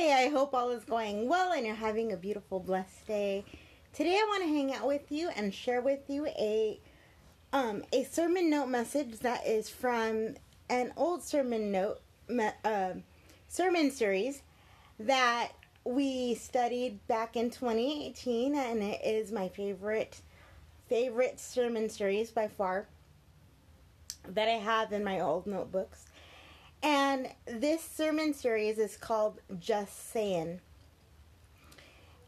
I hope all is going well and you're having a beautiful, blessed day. Today I want to hang out with you and share with you a sermon note message that is from an old sermon series that we studied back in 2018, and it is my favorite sermon series by far that I have in my old notebooks. And this sermon series is called Just Sayin'.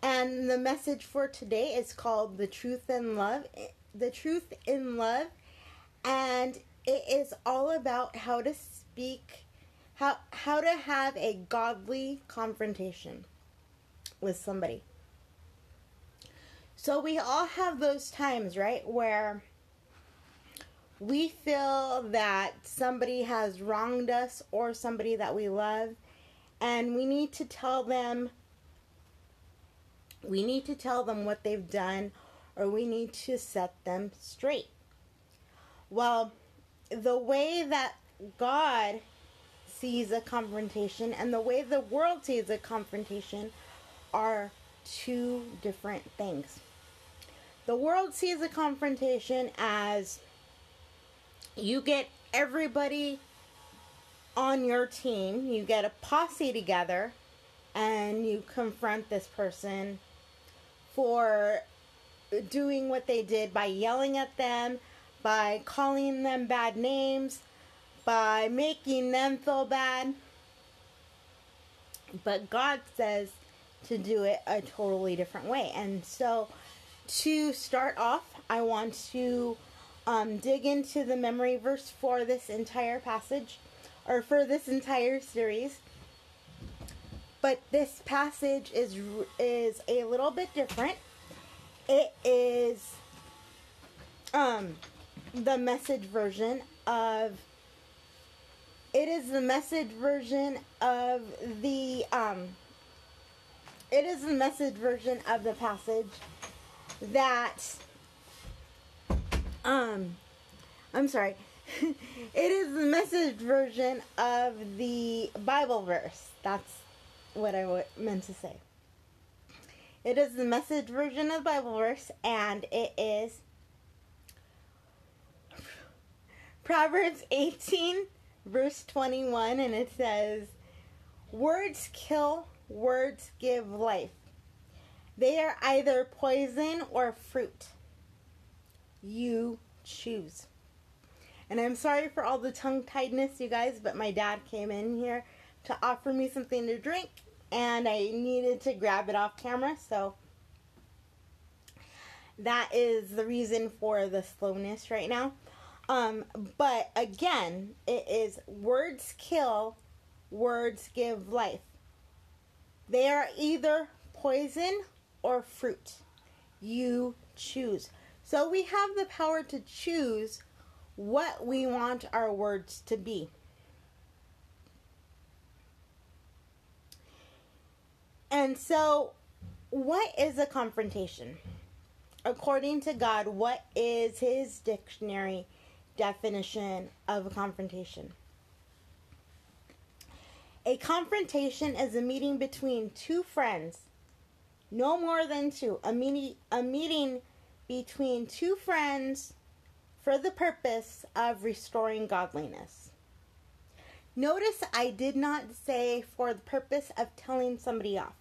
And the message for today is called The Truth in Love. And it is all about how to speak, how to have a godly confrontation with somebody. So we all have those times, right, where we feel that somebody has wronged us or somebody that we love, and we need to tell them what they've done, or we need to set them straight. Well, the way that God sees a confrontation and the way the world sees a confrontation are two different things. The world sees a confrontation as you get everybody on your team, you get a posse together, and you confront this person for doing what they did by yelling at them, by calling them bad names, by making them feel bad. But God says to do it a totally different way. And so, to start off, I want to dig into the memory verse for this entire passage, or for this entire series. But this passage is a little bit different. It is the message version of the passage that it is the message version of the Bible verse. That's what I meant to say. It is the message version of the Bible verse, and it is Proverbs 18, verse 21, and it says, "Words kill, words give life. They are either poison or fruit. You choose." And I'm sorry for all the tongue-tiedness, you guys, but my dad came in here to offer me something to drink, and I needed to grab it off camera, so that is the reason for the slowness right now. But again, it is words kill, words give life. They are either poison or fruit. You choose. So we have the power to choose what we want our words to be. And so, what is a confrontation? According to God, what is His dictionary definition of a confrontation? A confrontation is a meeting between two friends, no more than two. A meeting between two friends for the purpose of restoring godliness. Notice I did not say for the purpose of telling somebody off.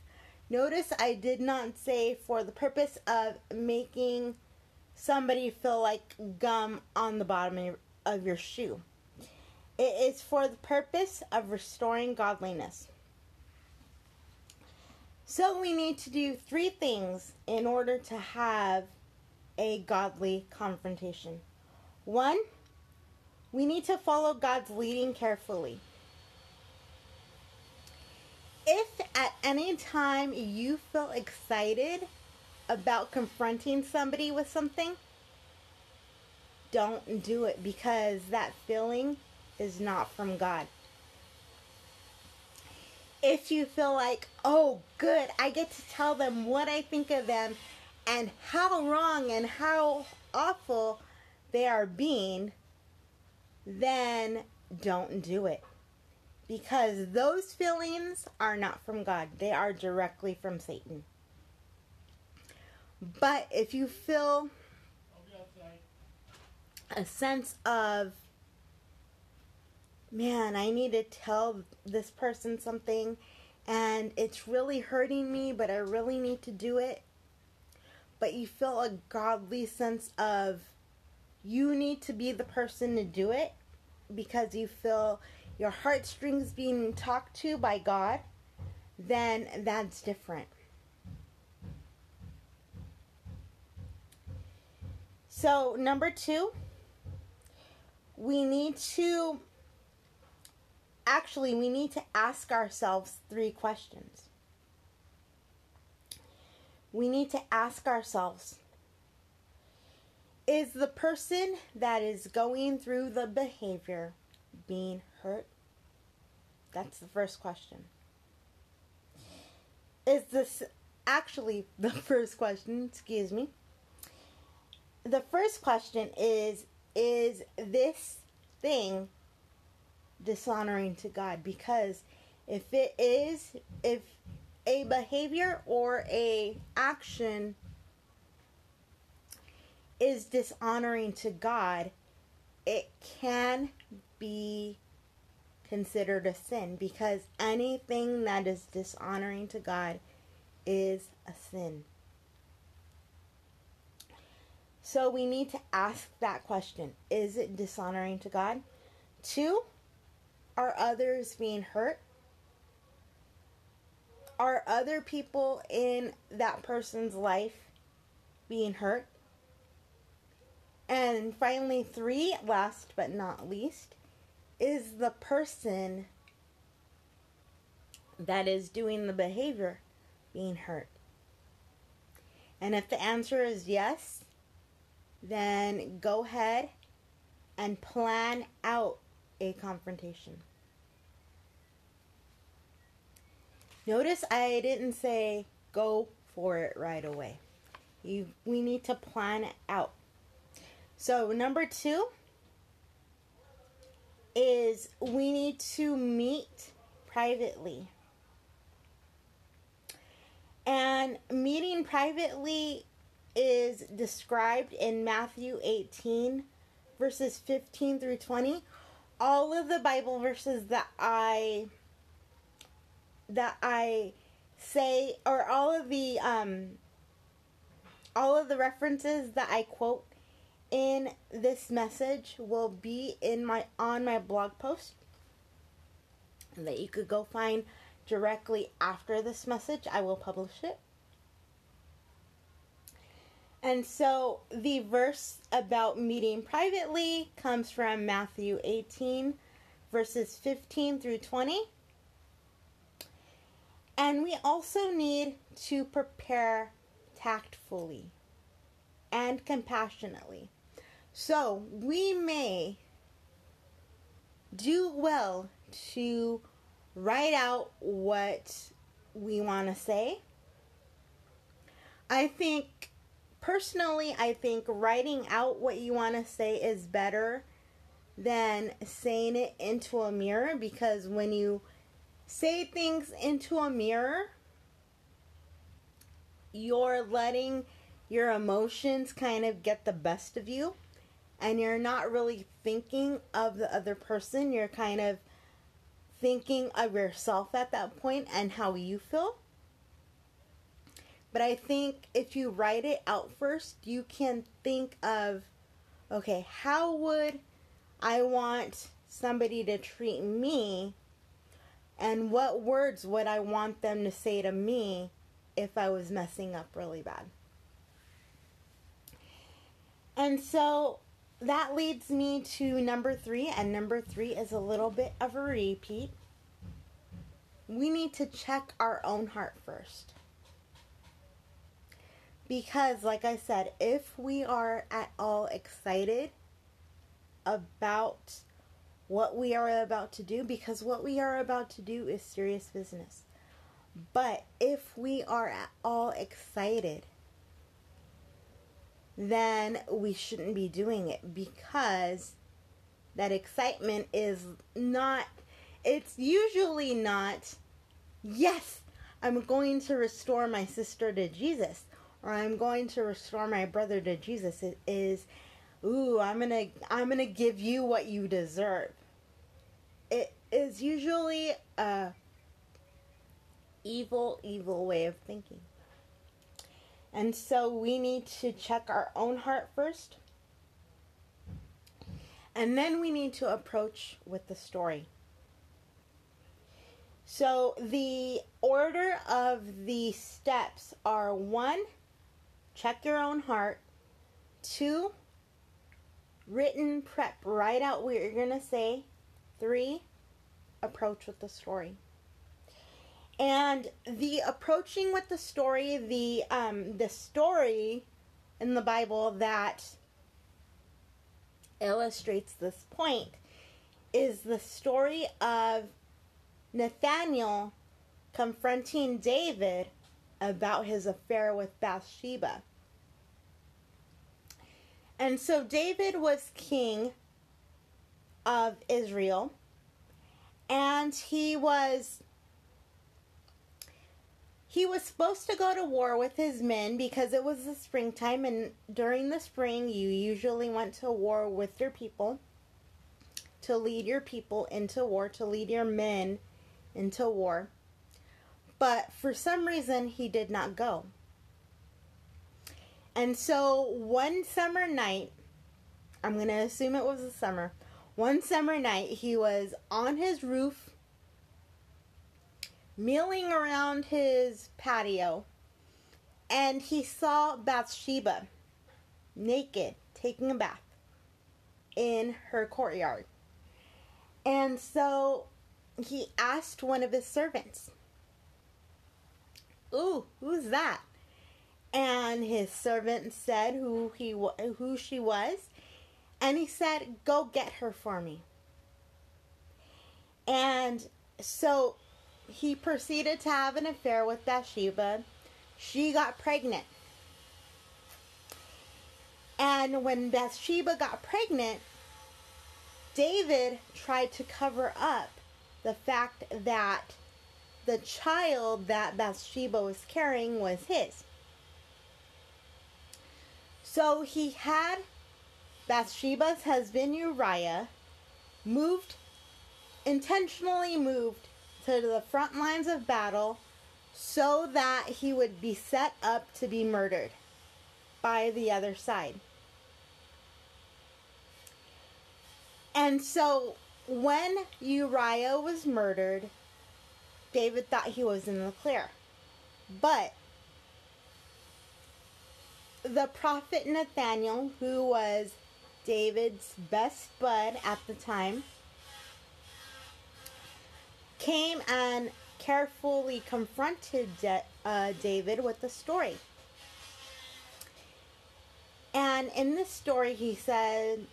Notice I did not say for the purpose of making somebody feel like gum on the bottom of your shoe. It is for the purpose of restoring godliness. So we need to do three things in order to have a godly confrontation. One, we need to follow God's leading carefully. If at any time you feel excited about confronting somebody with something, don't do it, because that feeling is not from God. If you feel like, oh good, I get to tell them what I think of them and how wrong and how awful they are being, then don't do it. Because those feelings are not from God. They are directly from Satan. But if you feel a sense of, man, I need to tell this person something and it's really hurting me, but I really need to do it. But you feel a godly sense of you need to be the person to do it, because you feel your heartstrings being talked to by God, then that's different. So, number two, we need to ask ourselves three questions. We need to ask ourselves, is the person that is going through the behavior being hurt? That's the first question. The first question is this thing dishonoring to God? Because if a behavior or a action is dishonoring to God, it can be considered a sin, because anything that is dishonoring to God is a sin. So we need to ask that question. Is it dishonoring to God? Two, are others being hurt? Are other people in that person's life being hurt? And finally, three, last but not least, is the person that is doing the behavior being hurt? And if the answer is yes, then go ahead and plan out a confrontation. Notice I didn't say go for it right away. We need to plan it out. So number two is we need to meet privately. And meeting privately is described in Matthew 18, verses 15 through 20. All of the Bible verses that I say, or all of the references that I quote in this message will be on my blog post that you could go find directly after this message. I will publish it. And so the verse about meeting privately comes from Matthew 18, verses 15 through 20. And we also need to prepare tactfully and compassionately. So we may do well to write out what we want to say. Personally, I think writing out what you want to say is better than saying it into a mirror, because when you say things into a mirror, you're letting your emotions kind of get the best of you, and you're not really thinking of the other person. You're kind of thinking of yourself at that point and how you feel. But I think if you write it out first, you can think of, okay, how would I want somebody to treat me? And what words would I want them to say to me if I was messing up really bad. And so that leads me to number three, and number three is a little bit of a repeat. We need to check our own heart first. Because, like I said, if we are at all excited about what we are about to do, because what we are about to do is serious business. But if we are at all excited, then we shouldn't be doing it, because that excitement is not, it's usually not, yes, I'm going to restore my sister to Jesus, or I'm going to restore my brother to Jesus. It is, ooh, I'm gonna give you what you deserve. It is usually a evil way of thinking. And so we need to check our own heart first. And then we need to approach with the story. So the order of the steps are: 1, check your own heart. 2, written prep, write out what you're going to say. 3, approach with the story. And the approaching with the story, the story in the Bible that illustrates this point is the story of Nathaniel confronting David about his affair with Bathsheba. And so David was king of Israel, and he was supposed to go to war with his men because it was the springtime, and during the spring you usually went to war with your people, to lead your people into war, to lead your men into war. But for some reason he did not go. And so one summer night, I'm going to assume it was the summer, one summer night he was on his roof, milling around his patio, and he saw Bathsheba naked, taking a bath in her courtyard. And so he asked one of his servants, "Ooh, who's that?" And his servant said who she was, and he said, "Go get her for me." And so he proceeded to have an affair with Bathsheba. She got pregnant. And when Bathsheba got pregnant, David tried to cover up the fact that the child that Bathsheba was carrying was his. So he had Bathsheba's husband Uriah intentionally moved to the front lines of battle so that he would be set up to be murdered by the other side. And so when Uriah was murdered, David thought he was in the clear. But the prophet Nathaniel, who was David's best bud at the time, came and carefully confronted David with the story. And in this story he said,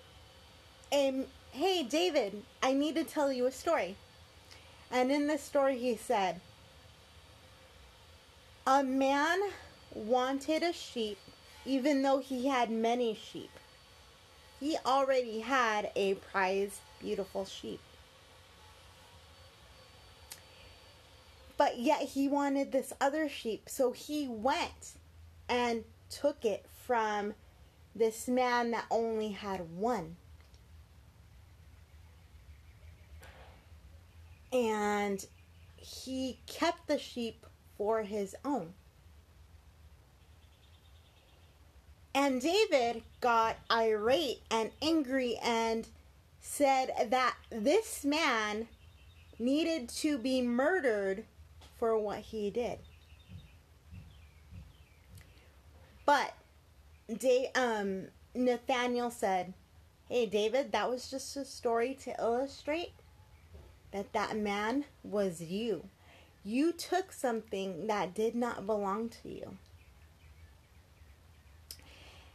"Hey David, I need to tell you a story." And in this story he said, "A man wanted a sheep even though he had many sheep. He already had a prized beautiful sheep. But yet he wanted this other sheep, so he went and took it from this man that only had one." And he kept the sheep for his own. And David got irate and angry and said that this man needed to be murdered for what he did. But Nathaniel said, "Hey, David, that was just a story to illustrate that man was you. You took something that did not belong to you."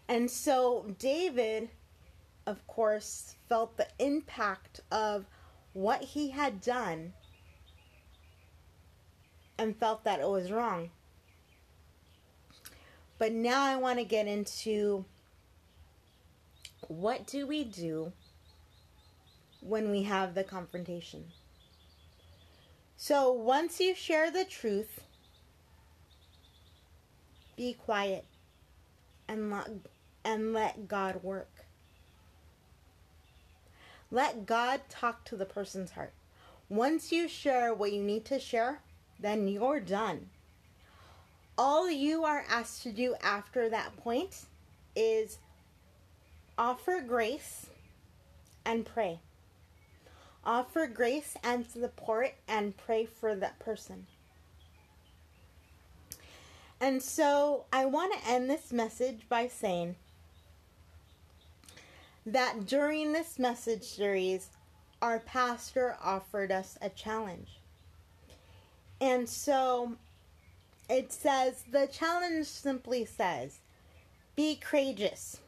And so David, of course, felt the impact of what he had done and felt that it was wrong. But now I want to get into what do we do when we have the confrontation. So once you share the truth, be quiet and let God work. Let God talk to the person's heart. Once you share what you need to share, then you're done. All you are asked to do after that point is offer grace and pray. Offer grace and support and pray for that person. And so I want to end this message by saying that during this message series, our pastor offered us a challenge. And so it says, the challenge simply says, be courageous.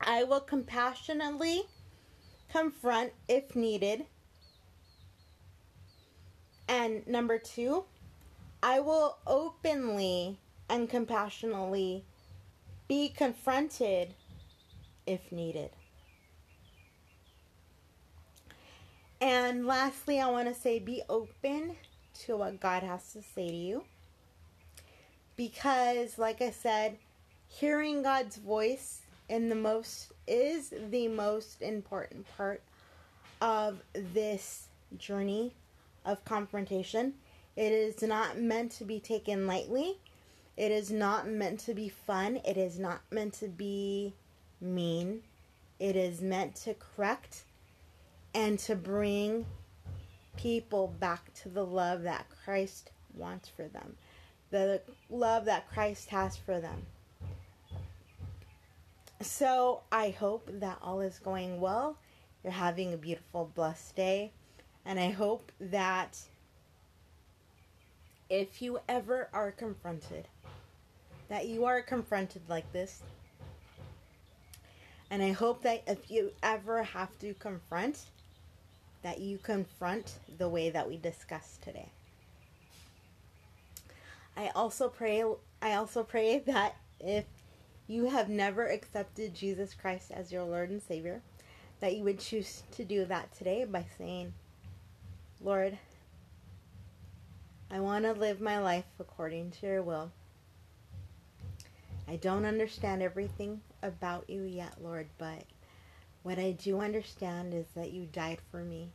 I will compassionately confront if needed. And number 2, I will openly and compassionately be confronted if needed. And lastly, I want to say, be open to what God has to say to you. Because, like I said, hearing God's voice is the most important part of this journey of confrontation. It is not meant to be taken lightly. It is not meant to be fun. It is not meant to be mean. It is meant to correct and to bring people back to the love that Christ wants for them, the love that Christ has for them. So I hope that all is going well. You're having a beautiful, blessed day. And I hope that if you ever are confronted, that you are confronted like this. And I hope that if you ever have to confront, that you confront the way that we discussed today. I also pray that if you have never accepted Jesus Christ as your Lord and Savior, that you would choose to do that today by saying, "Lord, I want to live my life according to your will. I don't understand everything about you yet, Lord, but what I do understand is that you died for me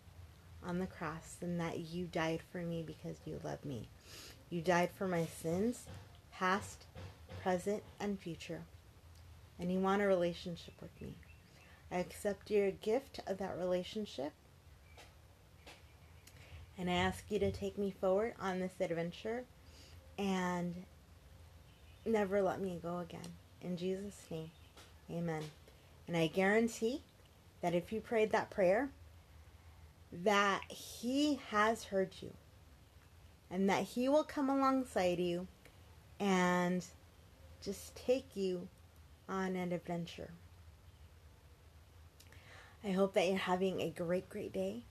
on the cross and that you died for me because you love me. You died for my sins, past, present, and future. And you want a relationship with me. I accept your gift of that relationship. And I ask you to take me forward on this adventure and never let me go again. In Jesus' name, amen." And I guarantee that if you prayed that prayer, that he has heard you and that he will come alongside you and just take you on an adventure. I hope that you're having a great, great day,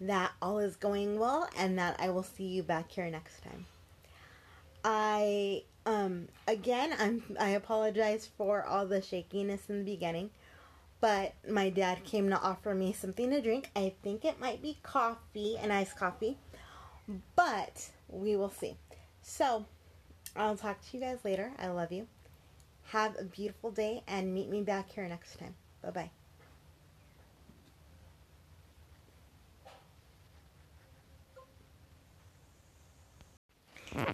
that all is going well, and that I will see you back here next time. I apologize for all the shakiness in the beginning, but my dad came to offer me something to drink. I think it might be coffee, an iced coffee, but we will see. So I'll talk to you guys later. I love you. Have a beautiful day and meet me back here next time. Bye-bye.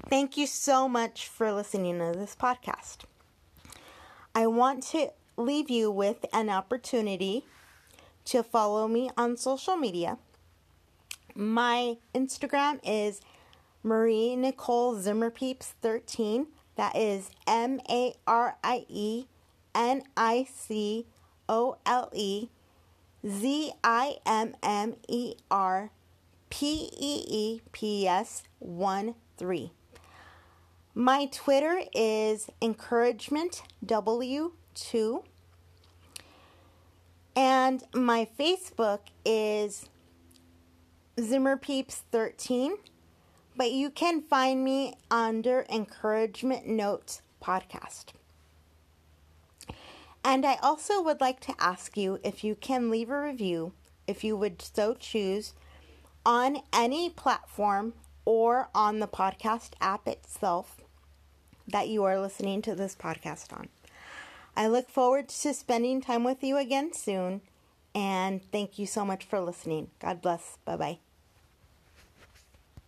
Thank you so much for listening to this podcast. I want to leave you with an opportunity to follow me on social media. My Instagram is Marie Nicole Zimmerpeeps13. That is MARINICOLEZIMMERPEEPS13. My Twitter is EncouragementW2. And my Facebook is Zimmerpeeps13. But you can find me under Encouragement Notes Podcast. And I also would like to ask you if you can leave a review, if you would so choose, on any platform or on the podcast app itself that you are listening to this podcast on. I look forward to spending time with you again soon, and thank you so much for listening. God bless. Bye-bye.